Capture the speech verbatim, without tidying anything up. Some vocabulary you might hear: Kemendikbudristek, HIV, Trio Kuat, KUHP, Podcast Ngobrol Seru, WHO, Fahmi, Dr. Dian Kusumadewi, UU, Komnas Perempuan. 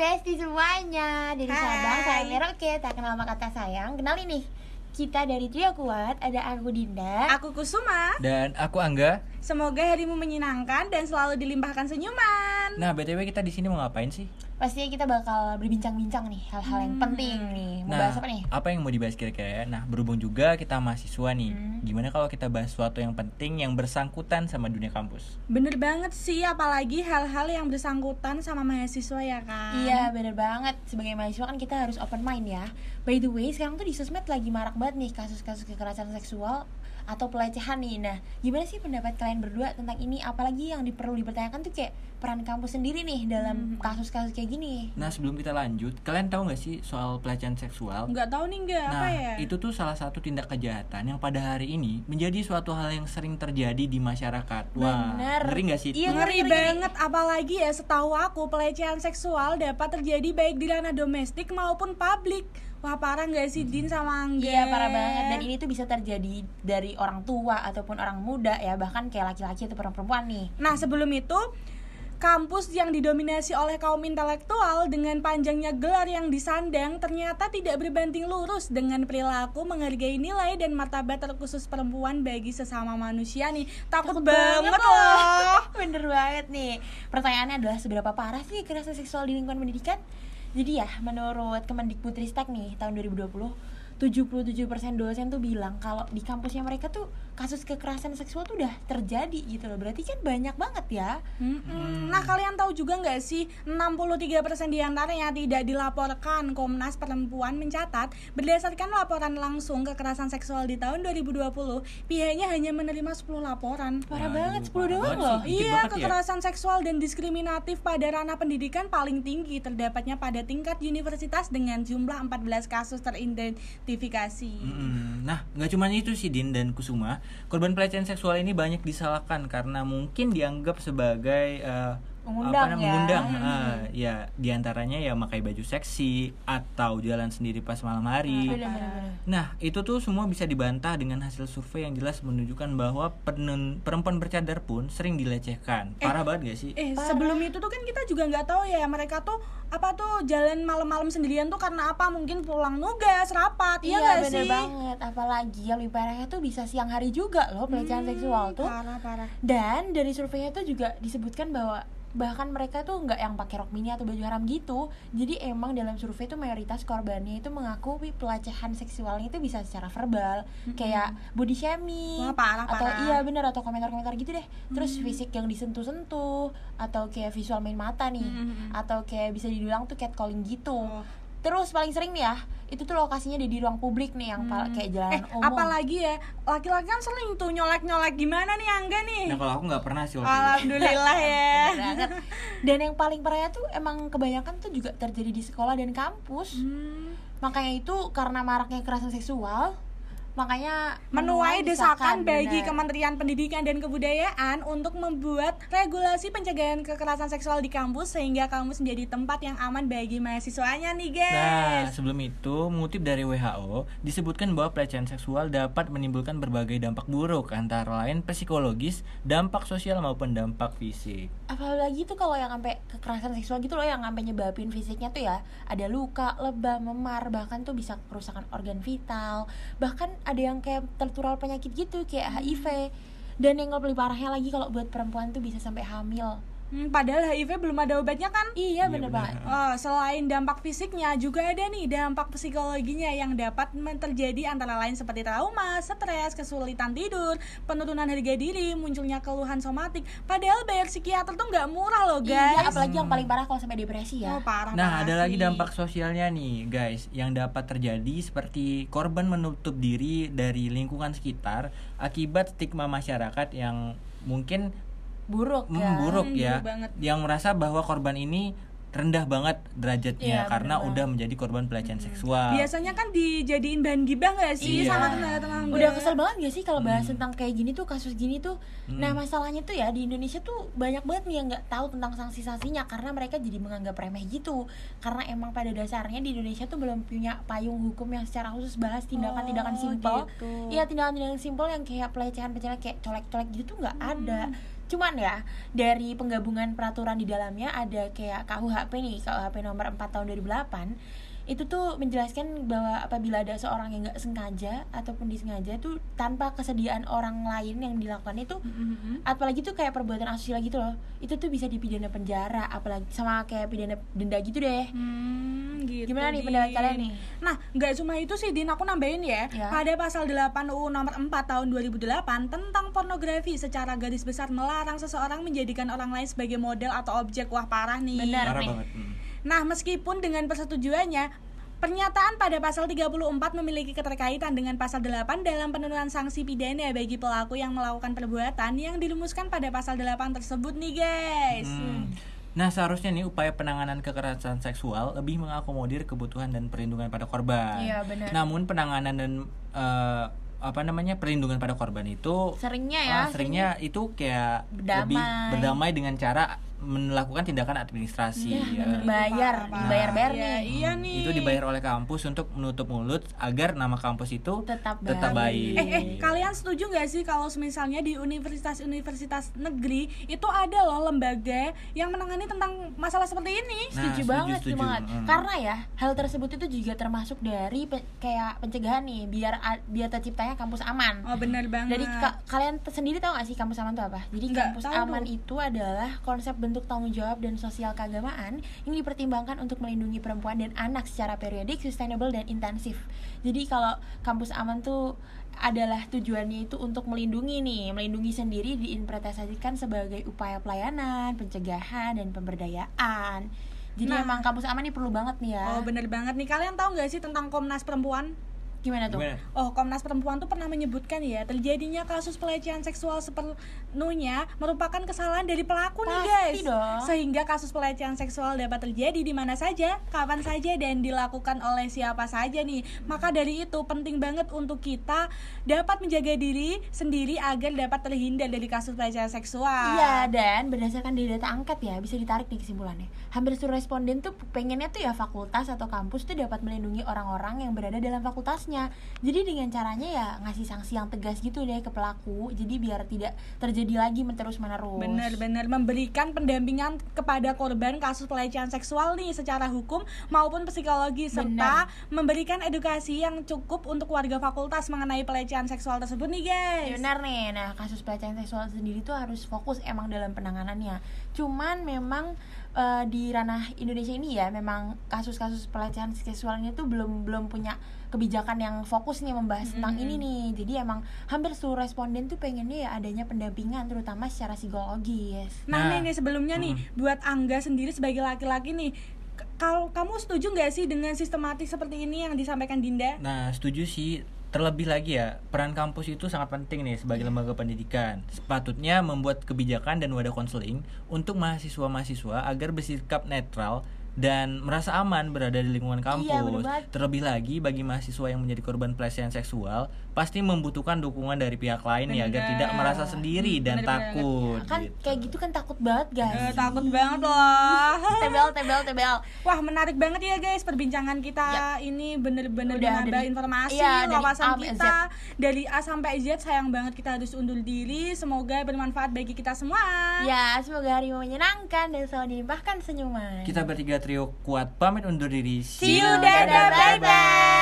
Besti semuanya. Dari Sabang, saya Meroke, tak kenal sama kata sayang. Kenal ini, kita dari Trio Kuat. Ada aku Dinda, aku Kusuma, dan aku Angga. Semoga harimu menyenangkan dan selalu dilimpahkan senyuman. Nah, B T W kita di sini mau ngapain sih? Pastinya kita bakal berbincang-bincang nih, hal-hal hmm. yang penting nih. Mau nah, bahas apa nih? Apa yang mau dibahas kira-kira ya? Nah, berhubung juga kita mahasiswa nih, hmm. gimana kalau kita bahas sesuatu yang penting yang bersangkutan sama dunia kampus? Bener banget sih, apalagi hal-hal yang bersangkutan sama mahasiswa ya kan? Iya, bener banget. Sebagai mahasiswa kan kita harus open mind ya. By the way, sekarang tuh di sosmed lagi marak banget nih kasus-kasus kekerasan seksual atau pelecehan nih. Nah, gimana sih pendapat kalian berdua tentang ini? Apalagi yang perlu dipertanyakan tuh kayak peran kampus sendiri nih dalam hmm. kasus-kasus kayak gini. Nah, sebelum kita lanjut, kalian tahu nggak sih soal pelecehan seksual? Nggak tahu nih, nggak. Nah, apa ya? Itu tuh salah satu tindak kejahatan yang pada hari ini menjadi suatu hal yang sering terjadi di masyarakat. Wah, bener. Ngeri nggak sih? Iya, ngeri, ngeri banget. Apalagi ya, setahu aku pelecehan seksual dapat terjadi baik di ranah domestik maupun publik. Wah, parah gak sih Din sama Angga? Iya, parah banget. Dan ini tuh bisa terjadi dari orang tua ataupun orang muda ya. Bahkan kayak laki-laki atau perempuan nih. Nah, sebelum itu, kampus yang didominasi oleh kaum intelektual dengan panjangnya gelar yang disandang ternyata tidak berbanding lurus dengan perilaku menghargai nilai dan martabat terkhusus perempuan bagi sesama manusia nih. Takut, Takut banget, banget loh. Bener banget nih. Pertanyaannya adalah seberapa parah sih kekerasan seksual di lingkungan pendidikan? Jadi ya, menurut Kemendikbudristek nih, tahun dua ribu dua puluh tujuh puluh tujuh persen dosen tuh bilang kalau di kampusnya mereka tuh kasus kekerasan seksual tuh udah terjadi gitu loh. Berarti kan banyak banget ya. Mm-hmm. Nah, kalian tahu juga nggak sih enam puluh tiga persen diantaranya tidak dilaporkan. Komnas Perempuan mencatat berdasarkan laporan langsung kekerasan seksual di tahun dua ribu dua puluh pihaknya hanya menerima sepuluh laporan. Parah nah, banget, sepuluh doang loh. Iya, kekerasan ya? seksual dan diskriminatif pada ranah pendidikan paling tinggi terdapatnya pada tingkat universitas dengan jumlah empat belas kasus teridentifikasi. Mm-hmm. Nah, gak cuma itu sih Din dan Kusuma. Korban pelecehan seksual ini banyak disalahkan karena mungkin dianggap sebagai uh, mengundang, apa, ya? mengundang. Hmm. Uh, ya, diantaranya ya pakai baju seksi atau jalan sendiri pas malam hari. hmm. Nah, itu tuh semua bisa dibantah dengan hasil survei yang jelas menunjukkan bahwa penen, perempuan bercadar pun sering dilecehkan. Parah eh, banget gak sih? Eh, sebelum itu tuh kan kita juga gak tahu ya mereka tuh apa tuh jalan malam-malam sendirian tuh karena apa? Mungkin pulang nugas, rapat, iya, iya gak sih? Iya, bener banget. Apalagi yang lebih parahnya tuh bisa siang hari juga loh pelecehan hmm, seksual tuh. Parah-parah. Dan dari surveinya tuh juga disebutkan bahwa bahkan mereka tuh nggak yang pakai rok mini atau baju haram gitu. Jadi emang dalam survei tuh mayoritas korbannya itu mengaku pelecehan seksualnya itu bisa secara verbal, mm-hmm. kayak body shaming, Wah, parah, atau parah. iya bener, atau komentar-komentar gitu deh. Terus mm-hmm. fisik yang disentuh-sentuh, atau kayak visual main mata nih, mm-hmm. atau kayak bisa dibilang tuh catcalling gitu. Oh. Terus paling sering nih ya, itu tuh lokasinya di, di ruang publik nih yang hmm. kayak jalan eh, umum. Apalagi ya, laki-laki kan sering tuh nyolek-nyolek gimana nih Angga nih? Nah, kalau aku nggak pernah sih. Alhamdulillah ya. Dan yang paling parahnya tuh emang kebanyakan tuh juga terjadi di sekolah dan kampus. Hmm. Makanya itu karena maraknya kekerasan seksual. Makanya menuai desakan bagi Kementerian Pendidikan dan Kebudayaan untuk membuat regulasi pencegahan kekerasan seksual di kampus sehingga kampus menjadi tempat yang aman bagi mahasiswanya nih guys. Nah, sebelum itu mengutip dari W H O disebutkan bahwa pelecehan seksual dapat menimbulkan berbagai dampak buruk antara lain psikologis, dampak sosial maupun dampak fisik. Apalagi tuh kalau yang sampai kekerasan seksual gitu loh, yang sampai nyebabin fisiknya tuh ya ada luka, lebam, memar, bahkan tuh bisa kerusakan organ vital, bahkan ada yang kayak tertular penyakit gitu kayak H I V. Dan yang lebih parahnya lagi kalau buat perempuan tuh bisa sampai hamil. Hmm, padahal H I V belum ada obatnya kan? Iya, bener, iya, bener banget. Oh, selain dampak fisiknya juga ada nih dampak psikologinya yang dapat terjadi antara lain seperti trauma, stres, kesulitan tidur, penurunan harga diri, munculnya keluhan somatik. Padahal bayar psikiater tuh nggak murah loh guys. Iya, apalagi hmm. yang paling parah kalau sampai depresi ya. Oh, parah. Nah, ada sih lagi dampak sosialnya nih guys yang dapat terjadi seperti korban menutup diri dari lingkungan sekitar akibat stigma masyarakat yang mungkin buruk ya, buruk ya, buruk yang merasa bahwa korban ini rendah banget derajatnya ya, karena banget. udah menjadi korban pelecehan hmm. seksual. Biasanya kan dijadiin bahan gibah nggak sih iya. sama teman-teman? Udah kesel banget nggak sih kalau bahas hmm. tentang kayak gini tuh, kasus gini tuh. Hmm. Nah, masalahnya tuh ya di Indonesia tuh banyak banget nih yang nggak tahu tentang sanksi-sanksinya karena mereka jadi menganggap remeh gitu. Karena emang pada dasarnya di Indonesia tuh belum punya payung hukum yang secara khusus bahas tindakan-tindakan oh, simpel. Iya, gitu. tindakan-tindakan simpel yang kayak pelecehan-pelecehan kayak colek-colek gitu tuh nggak hmm. ada. Cuman ya, dari penggabungan peraturan di dalamnya ada kayak K U H P nih, K U H P nomor empat tahun dua ribu delapan. Itu tuh menjelaskan bahwa apabila ada seorang yang nggak sengaja ataupun disengaja tuh tanpa kesediaan orang lain yang dilakukan itu, mm-hmm. apalagi tuh kayak perbuatan asusila gitu loh, itu tuh bisa dipidana penjara, apalagi sama kayak pidana denda gitu deh. hmm, gitu Gimana nih pendapat kalian nih? Nah, nggak cuma itu sih, Din, aku nambahin ya, ya. Pada pasal delapan U U nomor empat tahun dua ribu delapan tentang pornografi secara garis besar melarang seseorang menjadikan orang lain sebagai model atau objek. Wah, parah nih. Benar nih. Banget. Nah, meskipun dengan persetujuannya, pernyataan pada pasal tiga puluh empat memiliki keterkaitan dengan pasal delapan dalam penurunan sanksi pidana bagi pelaku yang melakukan perbuatan yang dirumuskan pada pasal delapan tersebut nih, guys. Hmm. Nah, seharusnya nih upaya penanganan kekerasan seksual lebih mengakomodir kebutuhan dan perlindungan pada korban. Iya, benar. Namun penanganan dan uh, apa namanya perlindungan pada korban itu seringnya ya, uh, seringnya itu kayak berdamai. lebih berdamai dengan cara melakukan tindakan administrasi, ya, ya. bayar, bayar-bayar nah, nih. Iya nih. Itu dibayar oleh kampus untuk menutup mulut agar nama kampus itu tetap, tetap baik. Eh, eh, kalian setuju nggak sih kalau misalnya di universitas-universitas negeri itu ada loh lembaga yang menangani tentang masalah seperti ini? Nah, setuju, setuju banget, setuju banget. Hmm. Karena ya hal tersebut itu juga termasuk dari pe- kayak pencegahan nih, biar a- biar terciptanya kampus aman. Oh, benar banget. Jadi ka- kalian sendiri tahu nggak sih kampus aman itu apa? Jadi nggak, kampus aman tuh. Itu adalah konsep bentuk tanggung jawab dan sosial keagamaan yang dipertimbangkan untuk melindungi perempuan dan anak secara periodik, sustainable, dan intensif. Jadi kalau kampus aman tuh adalah tujuannya itu untuk melindungi nih, melindungi sendiri diinterpretasikan sebagai upaya pelayanan, pencegahan, dan pemberdayaan. Jadi nah, emang kampus aman ini perlu banget nih ya. Oh, bener banget nih. Kalian tahu nggak sih tentang Komnas Perempuan? Gimana tuh? Gimana? Oh, Komnas Perempuan tuh pernah menyebutkan ya, terjadinya kasus pelecehan seksual sepenuhnya merupakan kesalahan dari pelaku. Pasti nih, guys. Dong. Sehingga kasus pelecehan seksual dapat terjadi di mana saja, kapan saja, dan dilakukan oleh siapa saja nih. Maka dari itu penting banget untuk kita dapat menjaga diri sendiri agar dapat terhindar dari kasus pelecehan seksual. Iya, dan berdasarkan dari data angket ya, bisa ditarik nih kesimpulannya. Hampir seluruh responden tuh pengennya tuh ya fakultas atau kampus tuh dapat melindungi orang-orang yang berada dalam fakultas. Jadi dengan caranya ya ngasih sanksi yang tegas gitu deh ke pelaku. Jadi biar tidak terjadi lagi terus-menerus. Benar-benar memberikan pendampingan kepada korban kasus pelecehan seksual nih secara hukum maupun psikologi, serta bener. Memberikan edukasi yang cukup untuk warga fakultas mengenai pelecehan seksual tersebut nih, guys. Benar nih. Nah, kasus pelecehan seksual sendiri tuh harus fokus emang dalam penanganannya. Cuman memang uh, di ranah Indonesia ini ya memang kasus-kasus pelecehan seksualnya tuh belum belum punya kebijakan yang fokus nih membahas tentang mm-hmm. ini nih. Jadi emang hampir seluruh responden tuh pengennya ya adanya pendampingan terutama secara psikologis. Nah, nah. nih, nih sebelumnya mm. nih buat Angga sendiri sebagai laki-laki nih, k- kalau kamu setuju nggak sih dengan sistematis seperti ini yang disampaikan Dinda? Nah, setuju sih. Terlebih lagi ya, peran kampus itu sangat penting nih sebagai lembaga pendidikan. Sepatutnya membuat kebijakan dan wadah konseling untuk mahasiswa-mahasiswa agar bersikap netral dan merasa aman berada di lingkungan kampus. Iya, terlebih lagi bagi mahasiswa yang menjadi korban pelecehan seksual pasti membutuhkan dukungan dari pihak lain ya, agar tidak merasa sendiri dan bener, takut. Bener, bener. Kan gitu. Kayak gitu kan takut banget, guys. Eh, takut banget loh. tebel tebel tebel. Wah, menarik banget ya, guys, perbincangan kita ya. Ini bener-bener menambah informasi ya, wawasan kita dari A sampai Z. Sayang banget kita harus undur diri. Semoga bermanfaat bagi kita semua. Ya, semoga hari menyenangkan dan selalu dilimpahkan senyuman. Kita bertiga Trio Kuat pamit undur diri. See you, dadah, bye bye.